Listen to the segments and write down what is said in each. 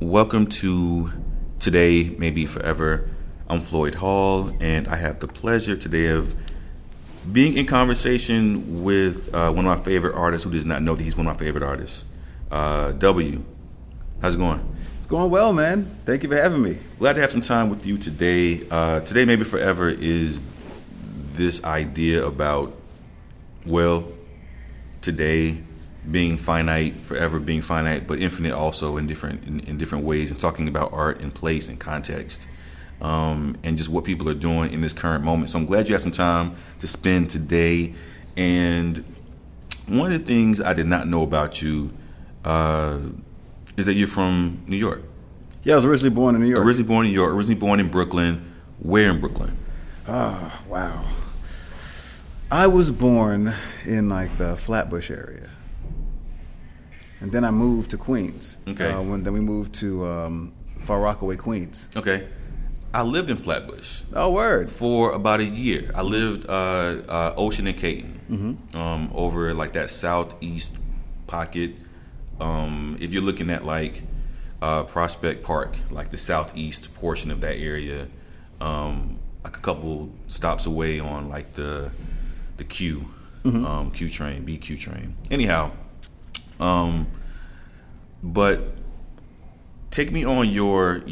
Welcome to Today, Maybe Forever. I'm Floyd Hall, and I have the pleasure today of being in conversation with one of my favorite artists who does not know that he's one of my favorite artists, W. How's it going? It's going well, man. Thank you for having me. Glad to have some time with you today. Today, Maybe Forever is this idea about, well, today being finite, forever being finite, but infinite also in different ways, and talking about art and place and context, and just what people are doing in this current moment. So I'm glad you have some time to spend today. And one of the things I did not know about you is that you're from New York. Yeah, I was originally born in New York. Originally born in Brooklyn. Where in Brooklyn? Ah, wow. I was born in like the Flatbush area. And then I moved to Queens. Okay. Then we moved to Far Rockaway, Queens. Okay. I lived in Flatbush. Oh, word. For about a year. I lived Ocean and Caton, mm-hmm. Over like that southeast pocket. If you're looking at like Prospect Park, like the southeast portion of that area, like a couple stops away on like the Q, mm-hmm. Q train, BQ train. Anyhow. But take me on your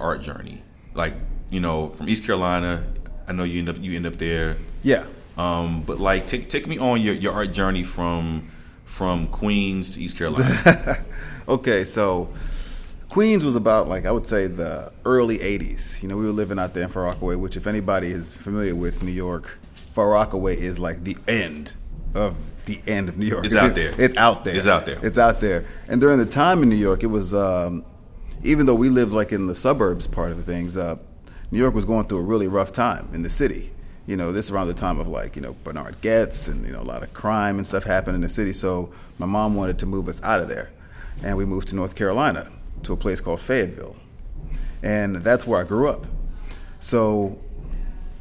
art journey. Like, you know, from East Carolina, I know you end up there. Yeah. But like take me on your art journey from Queens to East Carolina. Okay, so Queens was about, like, I would say the early 80s. You know, we were living out there in Far Rockaway, which if anybody is familiar with New York, Far Rockaway is like the end of New York. It's out there. And during the time in New York, it was, even though we lived like in the suburbs part of things, New York was going through a really rough time in the city. You know, this around the time of like, you know, Bernard Goetz and, you know, a lot of crime and stuff happened in the city. So my mom wanted to move us out of there. And we moved to North Carolina to a place called Fayetteville. And that's where I grew up. So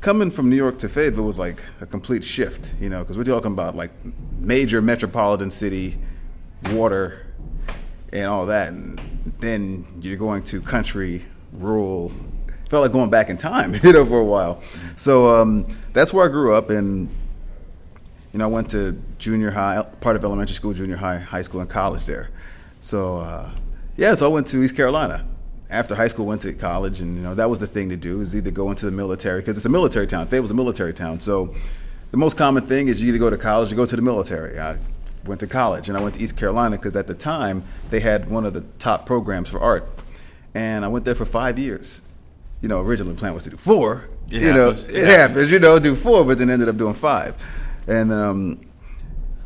coming from New York to Fayetteville was like a complete shift, you know, because we're talking about like major metropolitan city, water, and all that. And then you're going to country, rural. Felt like going back in time, you know, for a while. So that's where I grew up. And, you know, I went to junior high, part of elementary school, junior high, high school, and college there. So, so I went to East Carolina. After high school, went to college, and, you know, that was the thing to do, is either go into the military, because it's a military town. Fayetteville's a military town. So the most common thing is you either go to college or go to the military. I went to college, and I went to East Carolina because at the time they had one of the top programs for art. And I went there for 5 years. You know, originally the plan was to do 4. Do 4, but then ended up doing 5. And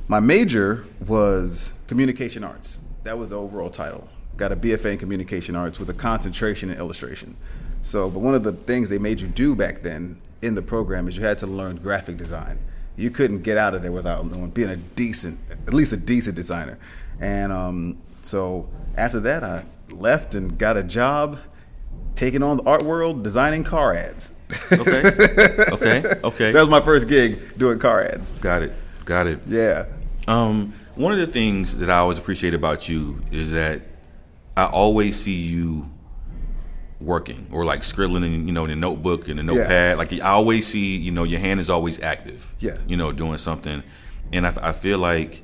my major was communication arts. That was the overall title. Got a BFA in Communication Arts with a concentration in illustration. So, but one of the things they made you do back then in the program is you had to learn graphic design. You couldn't get out of there without being at least a decent designer. And so after that, I left and got a job taking on the art world, designing car ads. Okay. That was my first gig, doing car ads. Got it. Yeah. One of the things that I always appreciate about you is that I always see you working or like scribbling in, you know, in a notebook, in a notepad. Yeah. Like I always see, you know, your hand is always active. Yeah. You know, doing something. And I feel like,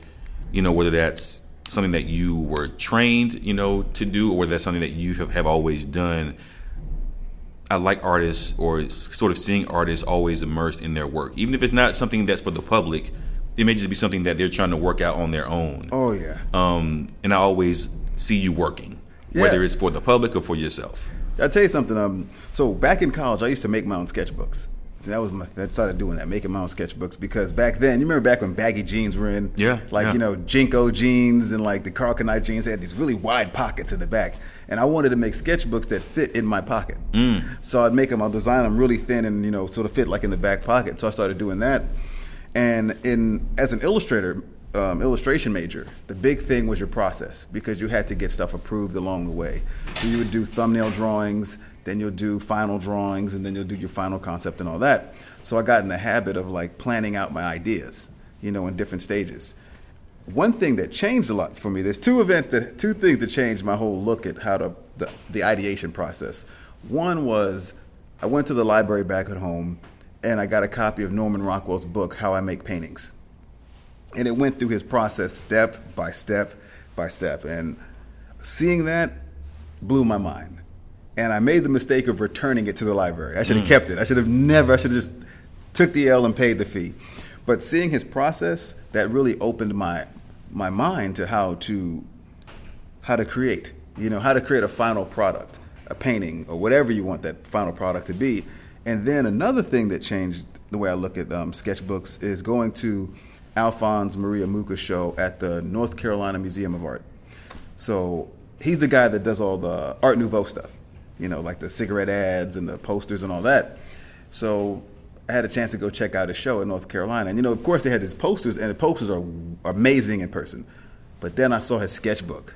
you know, whether that's something that you were trained, you know, to do, or whether that's something that you have always done. I like artists, or sort of seeing artists always immersed in their work. Even if it's not something that's for the public, it may just be something that they're trying to work out on their own. Oh, yeah. And I always see you working, yeah, whether it's for the public or for yourself. I'll tell you something. So back in college, I used to make my own sketchbooks. So I started doing that, making my own sketchbooks, because back then, you remember back when baggy jeans were in? Yeah. Like, you know, Jinko jeans and like the Carl Kanai jeans, they had these really wide pockets in the back. And I wanted to make sketchbooks that fit in my pocket. Mm. So I'd make them, I'll design them really thin and, you know, sort of fit like in the back pocket. So I started doing that. And as an illustrator, illustration major, the big thing was your process, because you had to get stuff approved along the way. So you would do thumbnail drawings, then you'll do final drawings, and then you'll do your final concept and all that. So I got in the habit of like planning out my ideas, you know, in different stages. One thing that changed a lot for me, there's two things that changed my whole look at how to the ideation process. One was I went to the library back at home and I got a copy of Norman Rockwell's book, How I Make Paintings. And it went through his process step by step by step. And seeing that blew my mind. And I made the mistake of returning it to the library. I should have kept it. I should have just took the L and paid the fee. But seeing his process, that really opened my mind to how to create. You know, how to create a final product, a painting, or whatever you want that final product to be. And then another thing that changed the way I look at sketchbooks is going to Alphonse Maria Muka show at the North Carolina Museum of Art. So he's the guy that does all the Art Nouveau stuff, you know, like the cigarette ads and the posters and all that. So I had a chance to go check out his show in North Carolina. And, you know, of course, they had his posters, and the posters are amazing in person. But then I saw his sketchbook.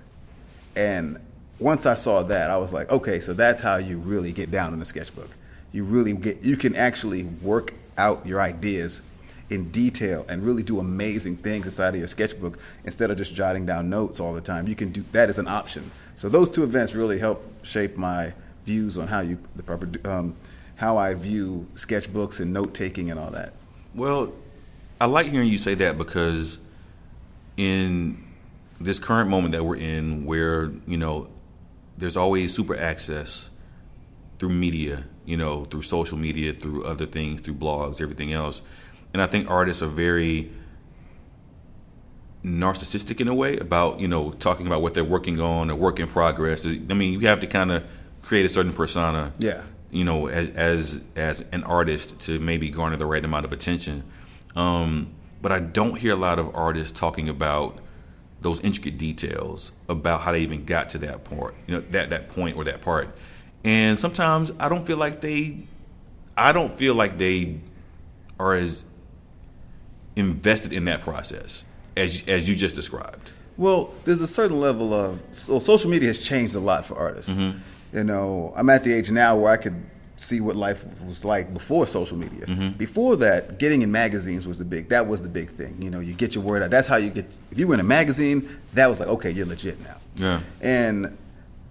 And once I saw that, I was like, okay, so that's how you really get down in a sketchbook. You can actually work out your ideas in detail and really do amazing things inside of your sketchbook instead of just jotting down notes all the time. You can do that as an option. So those two events really helped shape my views on how I view sketchbooks and note taking and all that. Well, I like hearing you say that because in this current moment that we're in, where, you know, there's always super access through media, you know, through social media, through other things, through blogs, everything else. And I think artists are very narcissistic in a way about, you know, talking about what they're working on or work in progress. I mean, you have to kind of create a certain persona, you know, as an artist to maybe garner the right amount of attention. But I don't hear a lot of artists talking about those intricate details about how they even got to that part, you know, that point or that part. And sometimes I don't feel like they are as invested in that process as you just described. Well, there's a certain level of social media has changed a lot for artists. Mm-hmm. You know, I'm at the age now where I could see what life was like before social media. Mm-hmm. Before that, getting in magazines was the big thing. You know, you get your word out. That's how you get, if you were in a magazine, that was like, okay, you're legit now. Yeah. And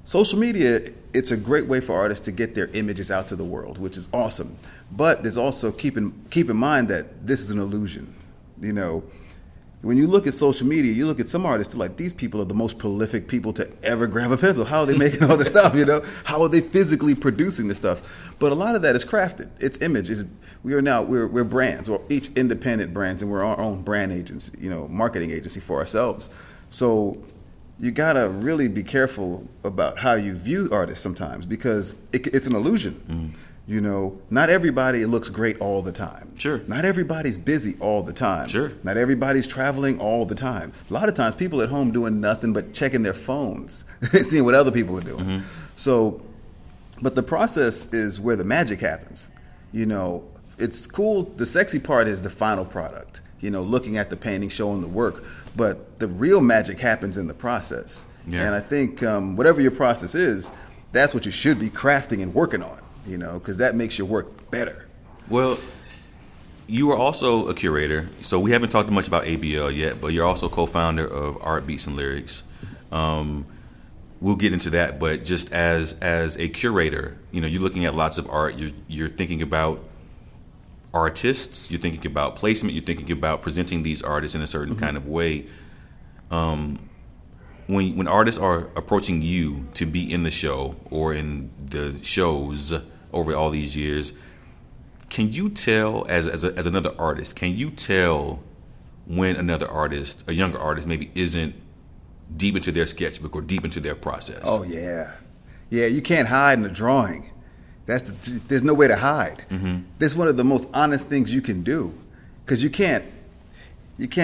social media, it's a great way for artists to get their images out to the world, which is awesome. But there's also keep in mind that this is an illusion. You know, when you look at social media, you look at some artists like, these people are the most prolific people to ever grab a pencil. How are they making all this stuff, you know? How are they physically producing this stuff? But a lot of that is crafted. It's image. We're brands, or each independent brands, and we're our own brand agency, you know, marketing agency for ourselves. So you got to really be careful about how you view artists sometimes, because it's an illusion. Mm. You know, not everybody looks great all the time. Sure. Not everybody's busy all the time. Sure. Not everybody's traveling all the time. A lot of times people at home doing nothing but checking their phones, seeing what other people are doing. Mm-hmm. So, but the process is where the magic happens. You know, it's cool. The sexy part is the final product, you know, looking at the painting, showing the work. But the real magic happens in the process. Yeah. And I think whatever your process is, that's what you should be crafting and working on. You know, because that makes your work better. Well, you are also a curator. So we haven't talked much about ABL yet, but you're also co-founder of Art, Beats + Lyrics. We'll get into that. But just as a curator, you know, you're looking at lots of art. You're thinking about artists. You're thinking about placement. You're thinking about presenting these artists in a certain kind of way. When artists are approaching you to be in the show or in the shows over all these years, can you tell as another artist? Can you tell when another artist, a younger artist, maybe isn't deep into their sketchbook or deep into their process? Oh yeah, yeah. You can't hide in the drawing. There's no way to hide. Mm-hmm. That's one of the most honest things you can do, because you can't make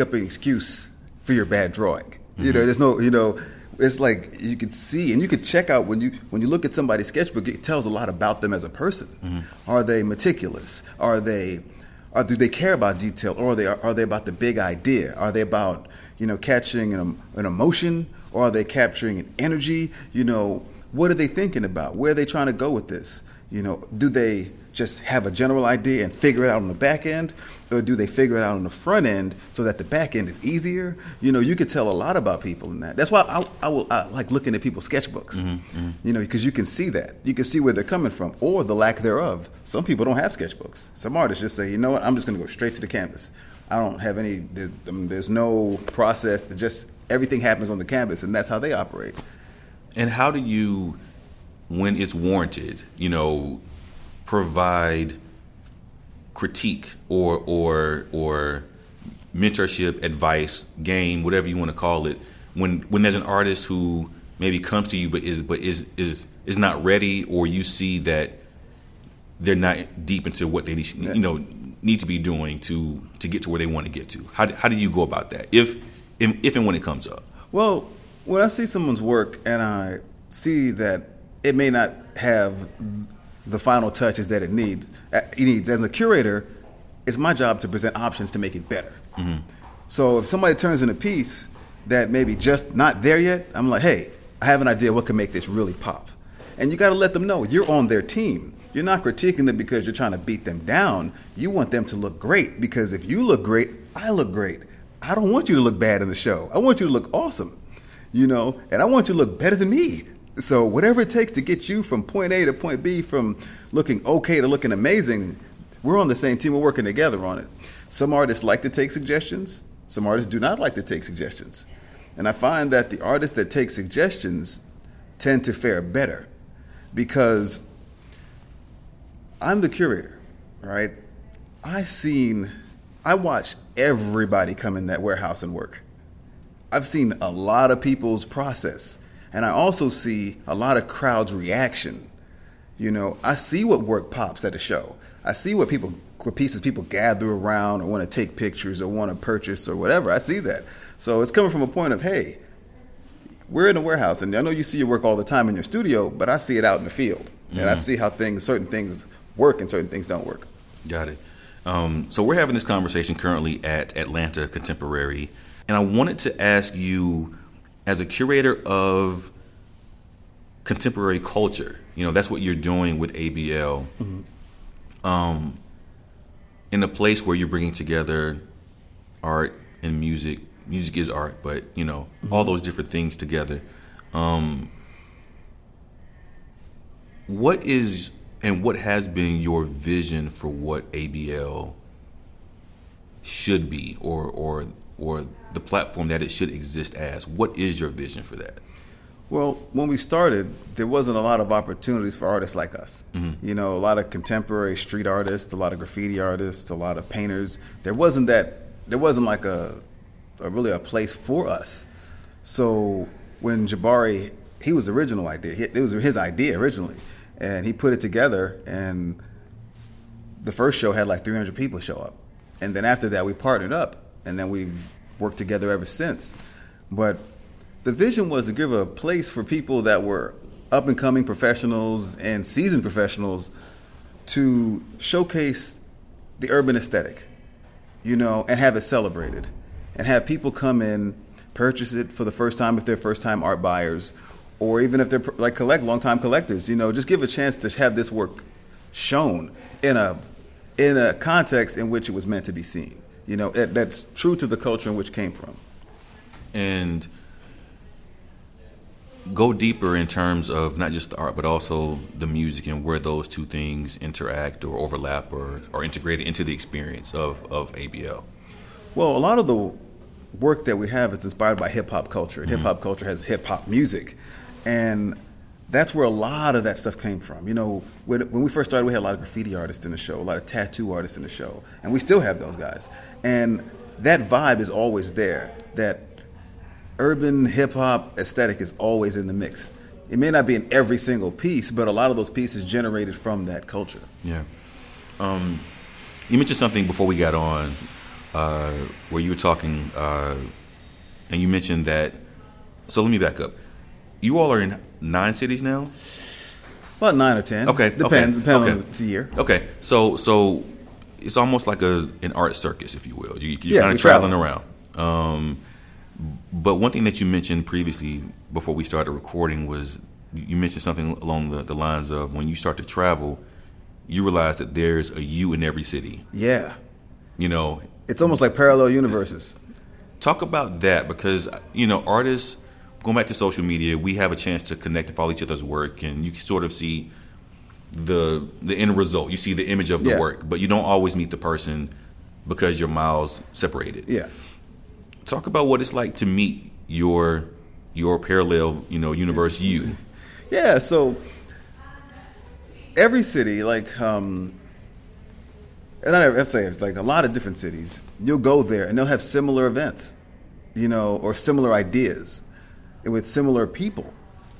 up an excuse for your bad drawing. You know, there's no, you know, it's like you could see and you could check out when you look at somebody's sketchbook, it tells a lot about them as a person. Mm-hmm. Are they meticulous? Do they care about detail? Or are they about the big idea? Are they about, you know, catching an emotion? Or are they capturing an energy? You know, what are they thinking about? Where are they trying to go with this? You know, do they just have a general idea and figure it out on the back end, or do they figure it out on the front end so that the back end is easier? You know, you could tell a lot about people in that. That's why I like looking at people's sketchbooks, mm-hmm. you know, because you can see that. You can see where they're coming from or the lack thereof. Some people don't have sketchbooks. Some artists just say, you know what, I'm just going to go straight to the canvas. I don't have any, there's no process. It just, everything happens on the canvas, and that's how they operate. And how do you, when it's warranted, you know, provide critique or mentorship, advice, game, whatever you want to call it, when there's an artist who maybe comes to you but is not ready, or you see that they're not deep into what they need, you know, need to be doing to get to where they want to get to? How do you go about that if and when it comes up? Well, when I see someone's work and I see that it may not have the final touches that it needs. As a curator, it's my job to present options to make it better. Mm-hmm. So if somebody turns in a piece that maybe just not there yet, I'm like, hey, I have an idea what can make this really pop. And you got to let them know you're on their team. You're not critiquing them because you're trying to beat them down. You want them to look great, because if you look great, I look great. I don't want you to look bad in the show. I want you to look awesome, you know, and I want you to look better than me. So whatever it takes to get you from point A to point B, from looking okay to looking amazing, we're on the same team. We're working together on it. Some artists like to take suggestions. Some artists do not like to take suggestions. And I find that the artists that take suggestions tend to fare better, because I'm the curator, right? I watch everybody come in that warehouse and work. I've seen a lot of people's process. And I also see a lot of crowd's reaction. You know, I see what work pops at a show. I see what pieces people gather around or want to take pictures or want to purchase or whatever. I see that. So it's coming from a point of, hey, we're in a warehouse, and I know you see your work all the time in your studio, but I see it out in the field. Mm-hmm. And I see how certain things work and certain things don't work. Got it. So we're having this conversation currently at Atlanta Contemporary, and I wanted to ask you, as a curator of contemporary culture, you know, that's what you're doing with ABL, mm-hmm. In a place where you're bringing together art and music. Music is art, but, you know, mm-hmm. all those different things together. What is and what has been your vision for what ABL should be, or the platform that it should exist as? What is your vision for that? Well, when we started, there wasn't a lot of opportunities for artists like us. Mm-hmm. You know, a lot of contemporary street artists, a lot of graffiti artists, a lot of painters. There wasn't like a place for us. So when Jabari, it was his idea originally, and he put it together, and the first show had like 300 people show up. And then after that, we partnered up, and then we've worked together ever since. But the vision was to give a place for people that were up-and-coming professionals and seasoned professionals to showcase the urban aesthetic, you know, and have it celebrated, and have people come in, purchase it for the first time if they're first-time art buyers, or even if they're long-time collectors. You know, just give a chance to have this work shown in a context in which it was meant to be seen. You know, that's true to the culture in which it came from. And go deeper in terms of not just the art, but also the music, and where those two things interact or overlap or are integrated into the experience of ABL. Well, a lot of the work that we have is inspired by hip-hop culture. Mm-hmm. Hip-hop culture has hip-hop music. And that's where a lot of that stuff came from. You know, when we first started, we had a lot of graffiti artists in the show, a lot of tattoo artists in the show, and we still have those guys. And that vibe is always there. That urban hip-hop aesthetic is always in the mix. It may not be in every single piece, but a lot of those pieces generated from that culture. Yeah. You mentioned something before we got on where you were talking, and you mentioned that. So let me back up. You all are in 9 cities now? About 9 or 10. Okay. Depends on the year. Okay. So it's almost like an art circus, if you will. You're kind of traveling around. But one thing that you mentioned previously before we started recording was you mentioned something along the lines of when you start to travel, you realize that there's a you in every city. Yeah. You know, it's almost like parallel universes. Talk about that, because, you know, artists, going back to social media, we have a chance to connect and follow each other's work, and you can sort of see the end result. You see the image of the work, but you don't always meet the person because you're miles separated. Yeah. Talk about what it's like to meet your parallel, you know, universe you. Yeah, so every city, like, and I have to say, it's like a lot of different cities, you'll go there and they'll have similar events, you know, or similar ideas with similar people.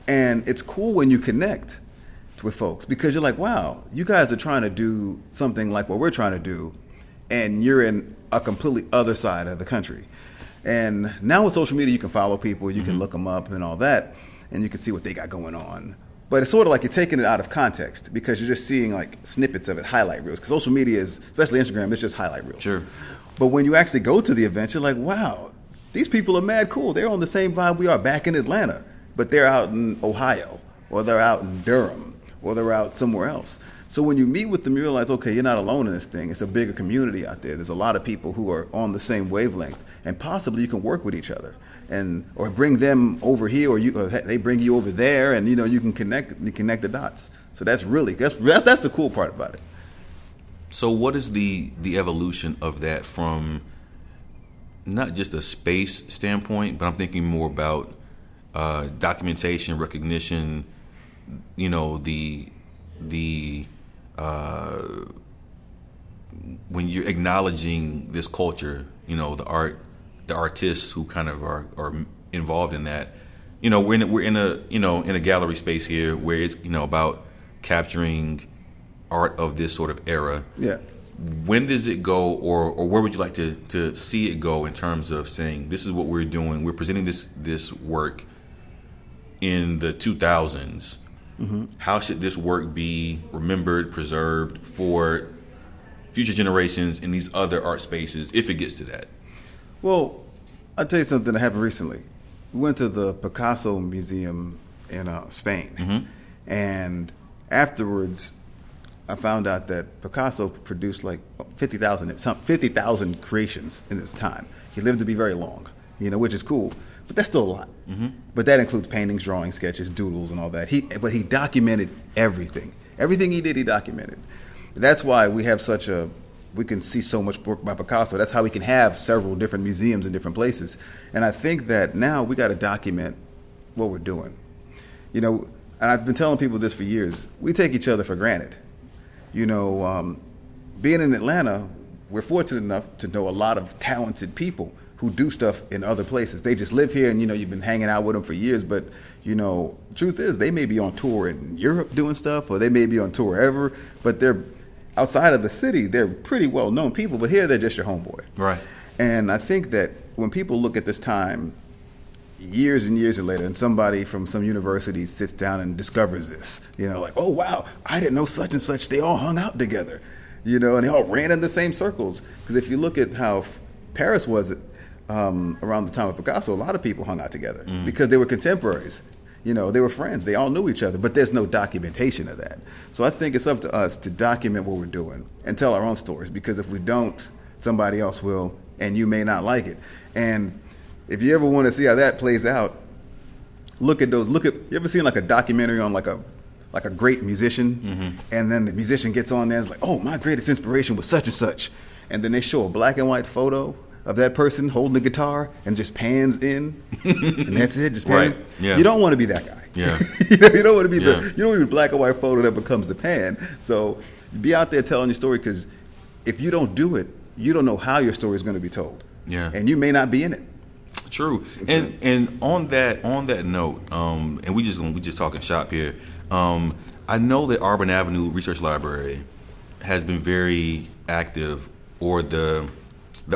And it's cool when you connect with folks, because you're like, wow, you guys are trying to do something like what we're trying to do, and you're in a completely other side of the country. And now with social media, you can follow people, you can look them up and all that, and you can see what they got going on. But it's sort of like you're taking it out of context, because you're just seeing like snippets of it, highlight reels. Because social media is, especially Instagram, it's just highlight reels. Sure. But when you actually go to the event, you're like, wow, these people are mad cool. They're on the same vibe we are back in Atlanta, but they're out in Ohio, or they're out in Durham, or they're out somewhere else. So when you meet with them, you realize, okay, you're not alone in this thing. It's a bigger community out there. There's a lot of people who are on the same wavelength, and possibly you can work with each other, and or bring them over here, or you, or they bring you over there, and you know you can connect the dots. So that's really that's the cool part about it. So what is the evolution of that from not just a space standpoint, but I'm thinking more about documentation, recognition. You know, the when you're acknowledging this culture, you know, the art, the artists who kind of are involved in that. You know, we're in a gallery space here where it's, you know, about capturing art of this sort of era. Yeah. When does it go, or where would you like to see it go in terms of saying this is what we're doing? We're presenting this work in the 2000s. Mm-hmm. How should this work be remembered, preserved for future generations in these other art spaces, if it gets to that? Well, I'll tell you something that happened recently. We went to the Picasso Museum in Spain, and afterwards, I found out that Picasso produced like 50,000 creations in his time. He lived to be very long, you know, which is cool. But that's still a lot. Mm-hmm. But that includes paintings, drawings, sketches, doodles, and all that. But he documented everything. Everything he did, he documented. That's why we have we can see so much work by Picasso. That's how we can have several different museums in different places. And I think that now we got to document what we're doing. You know, and I've been telling people this for years. We take each other for granted. You know, being in Atlanta, we're fortunate enough to know a lot of talented people who do stuff in other places. They just live here, and, you know, you've been hanging out with them for years, but, you know, truth is they may be on tour in Europe doing stuff, or they may be on tour ever, but they're outside of the city. They're pretty well-known people, but here they're just your homeboy. Right. And I think that when people look at this time years and years later, and somebody from some university sits down and discovers this, you know, like, oh, wow, I didn't know such and such. They all hung out together, you know, and they all ran in the same circles. Because if you look at how Paris was around the time of Picasso, a lot of people hung out together because they were contemporaries. You know, they were friends. They all knew each other, but there's no documentation of that. So I think it's up to us to document what we're doing and tell our own stories, because if we don't, somebody else will, and you may not like it. And if you ever want to see how that plays out, look at you ever seen like a documentary on like a great musician, and then the musician gets on there and is like, oh, my greatest inspiration was such and such. And then they show a black and white photo of that person holding the guitar and just pans in, and that's it, just pan. Right. Yeah. You don't want to be that guy. Yeah. You don't want to be you don't want to be black and white photo that becomes the pan. So be out there telling your story, because if you don't do it, you don't know how your story is going to be told. Yeah. And you may not be in it. True. And on that note, and we just talking shop here. I know that Auburn Avenue Research Library has been very active, or the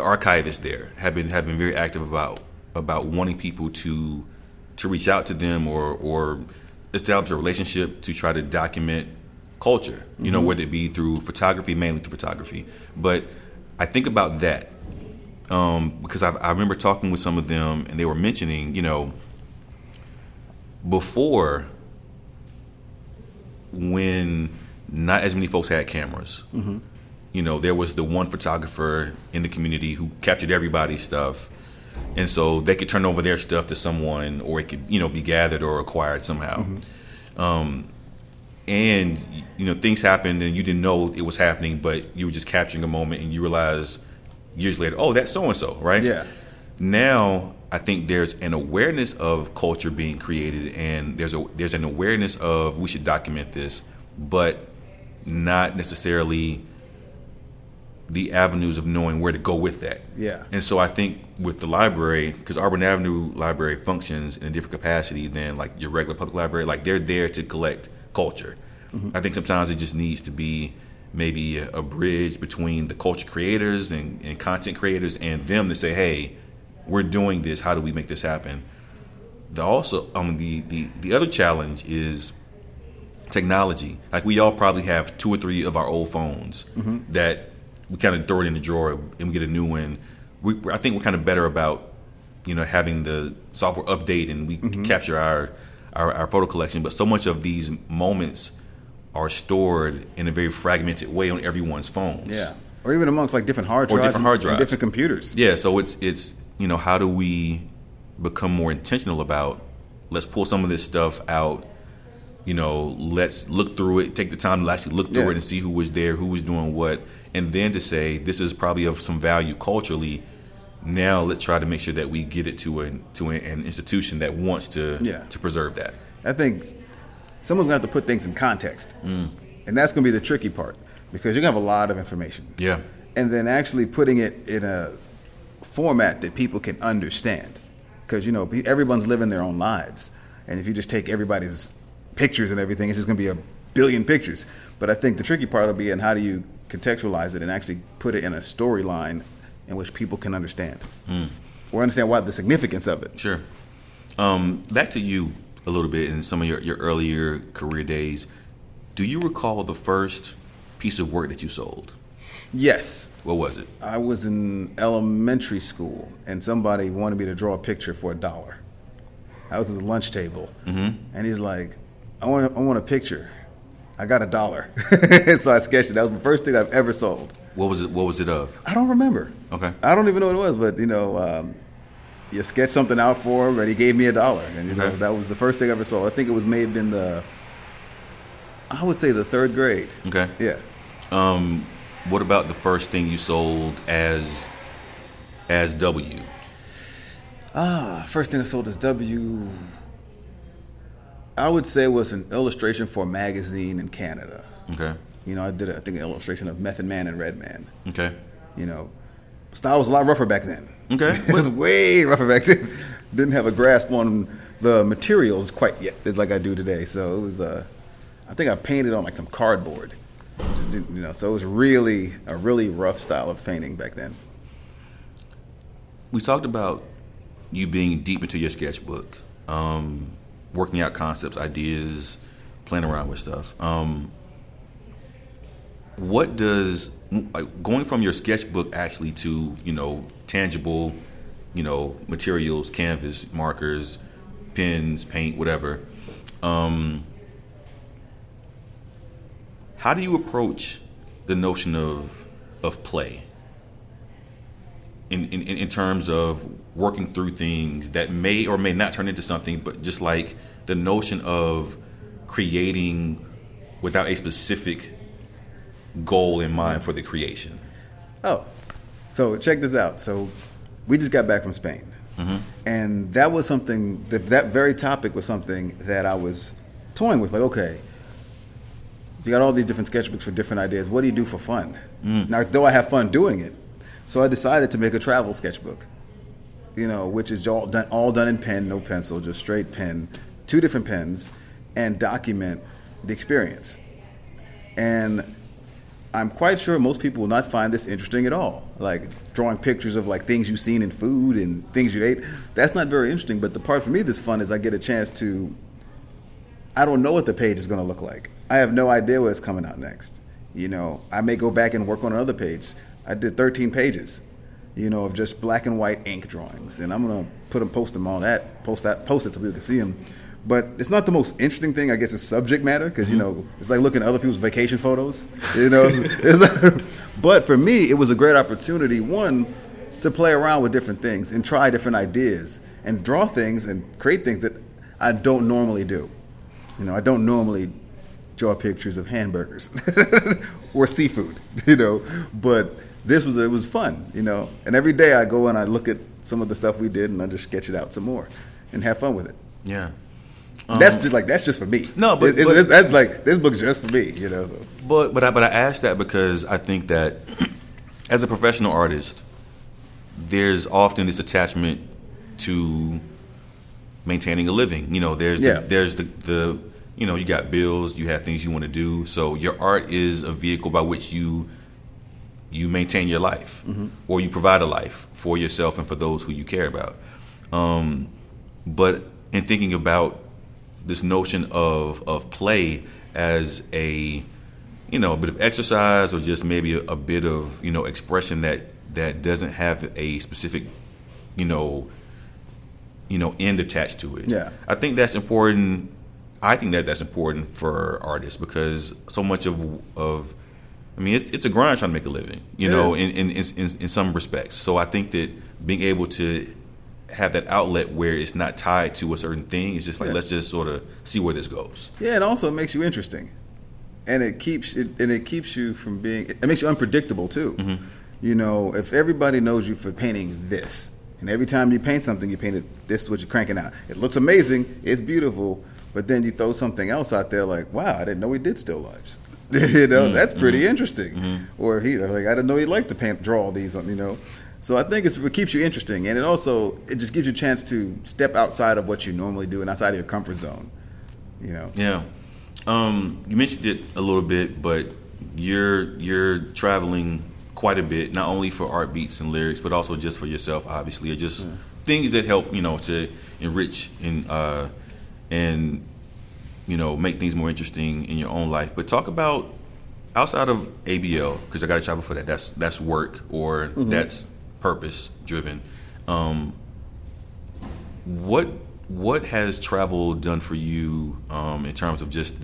archivists there have been very active about wanting people to reach out to them or establish a relationship to try to document culture, you know, whether it be through photography, But I think about that because I remember talking with some of them, and they were mentioning, you know, before when not as many folks had cameras. Mm-hmm. You know, there was the one photographer in the community who captured everybody's stuff. And so they could turn over their stuff to someone, or it could, you know, be gathered or acquired somehow. Mm-hmm. And, you know, things happened and you didn't know it was happening, but you were just capturing a moment and you realize years later, oh, that's so-and-so, right? Yeah. Now, I think there's an awareness of culture being created, and there's an awareness of we should document this, but not necessarily the avenues of knowing where to go with that. Yeah. And so I think with the library, because Auburn Avenue Library functions in a different capacity than like your regular public library, like they're there to collect culture. Mm-hmm. I think sometimes it just needs to be maybe a bridge between the culture creators and content creators and them to say, hey, we're doing this. How do we make this happen? The other challenge is technology. Like we all probably have 2 or 3 of our old phones mm-hmm. that we kind of throw it in the drawer and we get a new one. I think we're kind of better about, you know, having the software update and we mm-hmm. capture our photo collection. But so much of these moments are stored in a very fragmented way on everyone's phones. Yeah, or even amongst like different hard drives, and different computers. Yeah, so it's you know, how do we become more intentional about, let's pull some of this stuff out. You know, let's look through it, take the time to actually look through it and see who was there, who was doing what. And then to say, this is probably of some value culturally. Now let's try to make sure that we get it to an institution that wants to preserve that. I think someone's going to have to put things in context. Mm. And that's going to be the tricky part, because you're going to have a lot of information. Yeah. And then actually putting it in a format that people can understand. Because, you know, everyone's living their own lives. And if you just take everybody's pictures and everything, it's just going to be a billion pictures. But I think the tricky part will be in how do you contextualize it and actually put it in a storyline in which people can understand or understand why the significance of it. Sure. Back to you a little bit in some of your earlier career days. Do you recall the first piece of work that you sold? Yes. What was it? I was in elementary school and somebody wanted me to draw a picture for $1. I was at the lunch table and he's like, I want a picture. I got $1. So I sketched it. That was the first thing I've ever sold. What was it of? I don't remember. Okay. I don't even know what it was, but, you know, you sketch something out for him, and he gave me $1. And, you know, that was the first thing I ever sold. I think it was may have been the third grade. Okay. Yeah. What about the first thing you sold as W? First thing I sold as W... I would say it was an illustration for a magazine in Canada. Okay. You know, I did, an illustration of Method Man and Red Man. Okay. You know, style was a lot rougher back then. Okay. It was way rougher back then. Didn't have a grasp on the materials quite yet, like I do today. So it was, I think I painted on like some cardboard. You know, so it was really a really rough style of painting back then. We talked about you being deep into your sketchbook. Working out concepts, ideas, playing around with stuff. What does going from your sketchbook actually to, you know, tangible, you know, materials, canvas, markers, pens, paint, whatever. How do you approach the notion of play? In terms of working through things that may or may not turn into something, but just like the notion of creating without a specific goal in mind for the creation. Oh, so check this out. So we just got back from Spain. Mm-hmm. And that was something, that very topic was something that I was toying with. Like, okay, you got all these different sketchbooks for different ideas. What do you do for fun? Mm. Now, though I have fun doing it, so I decided to make a travel sketchbook, you know, which is all done in pen, no pencil, just straight pen, 2 different pens, and document the experience. And I'm quite sure most people will not find this interesting at all. Like drawing pictures of like things you've seen in food and things you ate. That's not very interesting. But the part for me that's fun is I get a chance to, I don't know what the page is going to look like. I have no idea what's coming out next. You know, I may go back and work on another page. I did 13 pages, you know, of just black and white ink drawings. And I'm going to post them all that, post it so people can see them. But it's not the most interesting thing, I guess, it's subject matter, because, you know, it's like looking at other people's vacation photos, you know. But for me, it was a great opportunity, one, to play around with different things and try different ideas and draw things and create things that I don't normally do. You know, I don't normally draw pictures of hamburgers or seafood, you know, but it was fun, you know. And every day I go and I look at some of the stuff we did and I just sketch it out some more and have fun with it. Yeah. That's just for me. No, but that's like, this book's just for me, you know. So. But I asked that because I think that as a professional artist, there's often this attachment to maintaining a living. You know, there's the you know, you got bills, you have things you want to do. So your art is a vehicle by which you maintain your life, or you provide a life for yourself and for those who you care about. But in thinking about this notion of play as a, you know, a bit of exercise, or just maybe a bit of, you know, expression that doesn't have a specific, you know, end attached to it. Yeah. I think that's important. I think that's important for artists, because so much of I mean, it's a grind trying to make a living, you know, in some respects. So I think that being able to have that outlet where it's not tied to a certain thing, it's just like, let's just sort of see where this goes. Yeah, it also makes you interesting, and it keeps you from being. It makes you unpredictable too. Mm-hmm. You know, if everybody knows you for painting this, and every time you paint something, you paint it, this is what you're cranking out. It looks amazing, it's beautiful, but then you throw something else out there like, wow, I didn't know we did still lives. You know, that's pretty interesting. Mm-hmm. Or I didn't know he liked to draw all these, you know. So I think it keeps you interesting, and it just gives you a chance to step outside of what you normally do and outside of your comfort zone, you know. Yeah. You mentioned it a little bit, but you're traveling quite a bit, not only for art, beats, and lyrics, but also just for yourself, obviously, or just things that help, you know, to enrich and you know, make things more interesting in your own life. But talk about outside of ABL, because I got to travel for that. That's work, or that's purpose driven. What has travel done for you in terms of just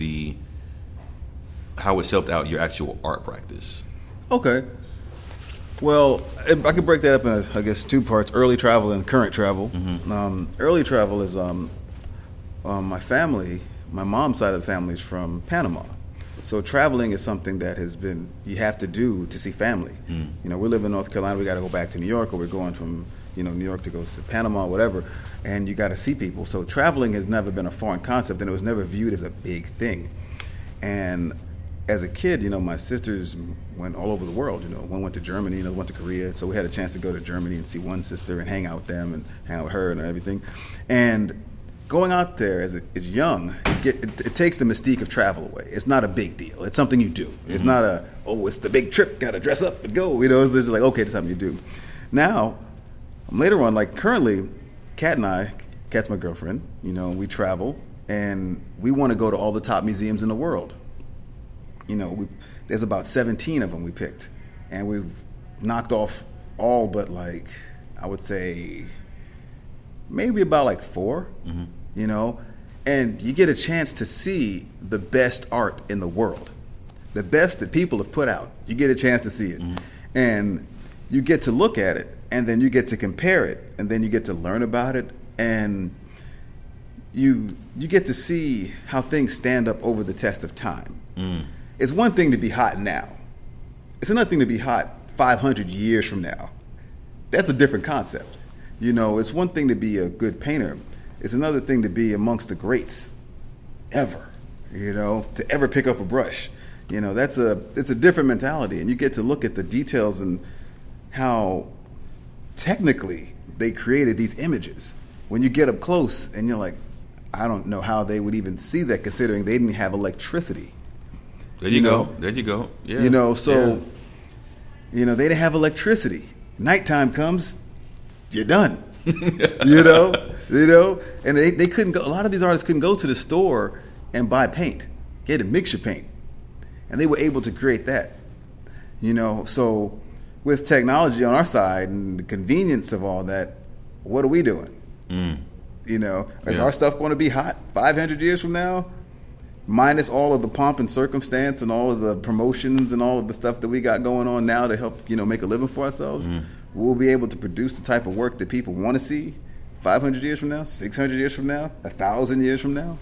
how it's helped out your actual art practice? Okay. Well, I could break that up in, I guess, two parts: early travel and current travel. Mm-hmm. Early travel is my family, my mom's side of the family is from Panama, so traveling is something that has been you have to do to see family. Mm. You know, we live in North Carolina, we got to go back to New York, or we're going from New York to go to Panama, whatever, and you got to see people. So traveling has never been a foreign concept, and it was never viewed as a big thing. And as a kid, you know, my sisters went all over the world. You know, one went to Germany, another went to Korea. So we had a chance to go to Germany and see one sister and hang out with them and hang out with her and everything. And going out there as young, it takes the mystique of travel away. It's not a big deal. It's something you do. It's not it's the big trip, gotta dress up and go. You know, it's just like, okay, that's something you do. Now, later on, like currently, Kat's my girlfriend, you know, we travel and we want to go to all the top museums in the world. You know, there's about 17 of them we picked, and we've knocked off all but, like, I would say maybe about like four, you know, and you get a chance to see the best art in the world, the best that people have put out. You get a chance to see it, and you get to look at it, and then you get to compare it, and then you get to learn about it, and you get to see how things stand up over the test of time. Mm. It's one thing to be hot now. It's another thing to be hot 500 years from now. That's a different concept. You know, it's one thing to be a good painter. It's another thing to be amongst the greats ever, you know, to ever pick up a brush. You know, it's a different mentality. And you get to look at the details and how technically they created these images. When you get up close and you're like, I don't know how they would even see that, considering they didn't have electricity. There you go. Yeah. You know, so, you know, they didn't have electricity. Nighttime comes, you're done. You know? And they couldn't go, a lot of these artists couldn't go to the store and buy paint. They had to mix your paint. And they were able to create that. You know, so with technology on our side and the convenience of all that, what are we doing? Mm. You know, is our stuff going to be hot 500 years from now? Minus all of the pomp and circumstance and all of the promotions and all of the stuff that we got going on now to help, you know, make a living for ourselves, we'll be able to produce the type of work that people want to see 500 years from now, 600 years from now, 1,000 years from now.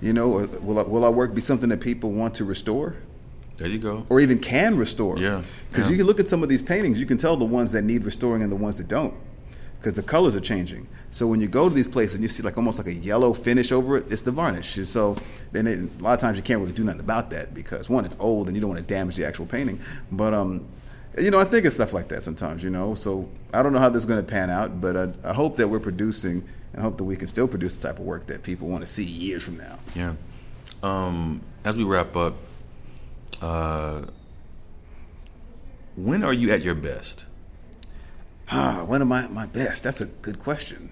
You know, or will our work be something that people want to restore? There you go. Or even can restore. Yeah. Because you can look at some of these paintings, you can tell the ones that need restoring and the ones that don't, because the colors are changing. So when you go to these places and you see like almost like a yellow finish over it, it's the varnish. So then a lot of times you can't really do nothing about that because, one, it's old and you don't want to damage the actual painting. But, you know, I think it's stuff like that sometimes, you know. So I don't know how this is going to pan out, but I hope that we're producing and hope that we can still produce the type of work that people want to see years from now. Yeah. As we wrap up, when are you at your best? When am I at my best? That's a good question.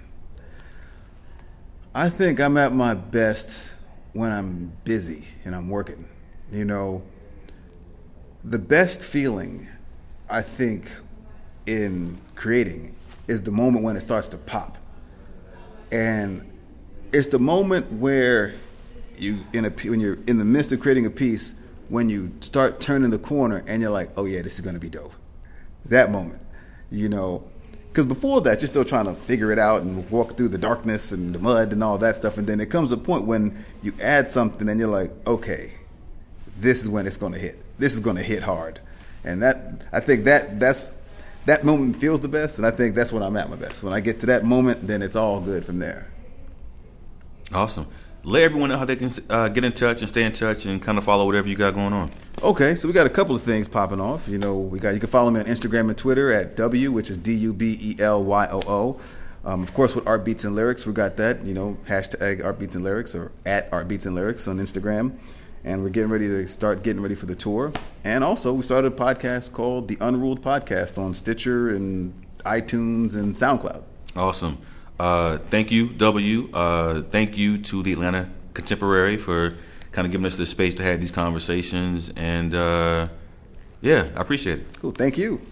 I think I'm at my best when I'm busy and I'm working. You know, the best feeling, I think, in creating is the moment when it starts to pop. And it's the moment where when you're in the midst of creating a piece, when you start turning the corner and you're like, oh yeah, this is going to be dope. That moment. You know, because before that, you're still trying to figure it out and walk through the darkness and the mud and all that stuff. And then it comes a point when you add something and you're like, okay, this is when it's going to hit. This is going to hit hard. And I think that moment feels the best. And I think that's when I'm at my best. When I get to that moment, then it's all good from there. Awesome. Let everyone know how they can get in touch and stay in touch and kind of follow whatever you got going on. Okay, so we got a couple of things popping off. You know, you can follow me on Instagram and Twitter at W, which is DUBELYOO. Of course, with Art, Beats, and Lyrics, we got that. You know, hashtag Art, Beats, and Lyrics or at Art, Beats, and Lyrics on Instagram. And we're getting ready for the tour. And also, we started a podcast called The Unruled Podcast on Stitcher and iTunes and SoundCloud. Awesome. Thank you, W. Thank you to the Atlanta Contemporary for kind of giving us the space to have these conversations. And, I appreciate it. Cool. Thank you.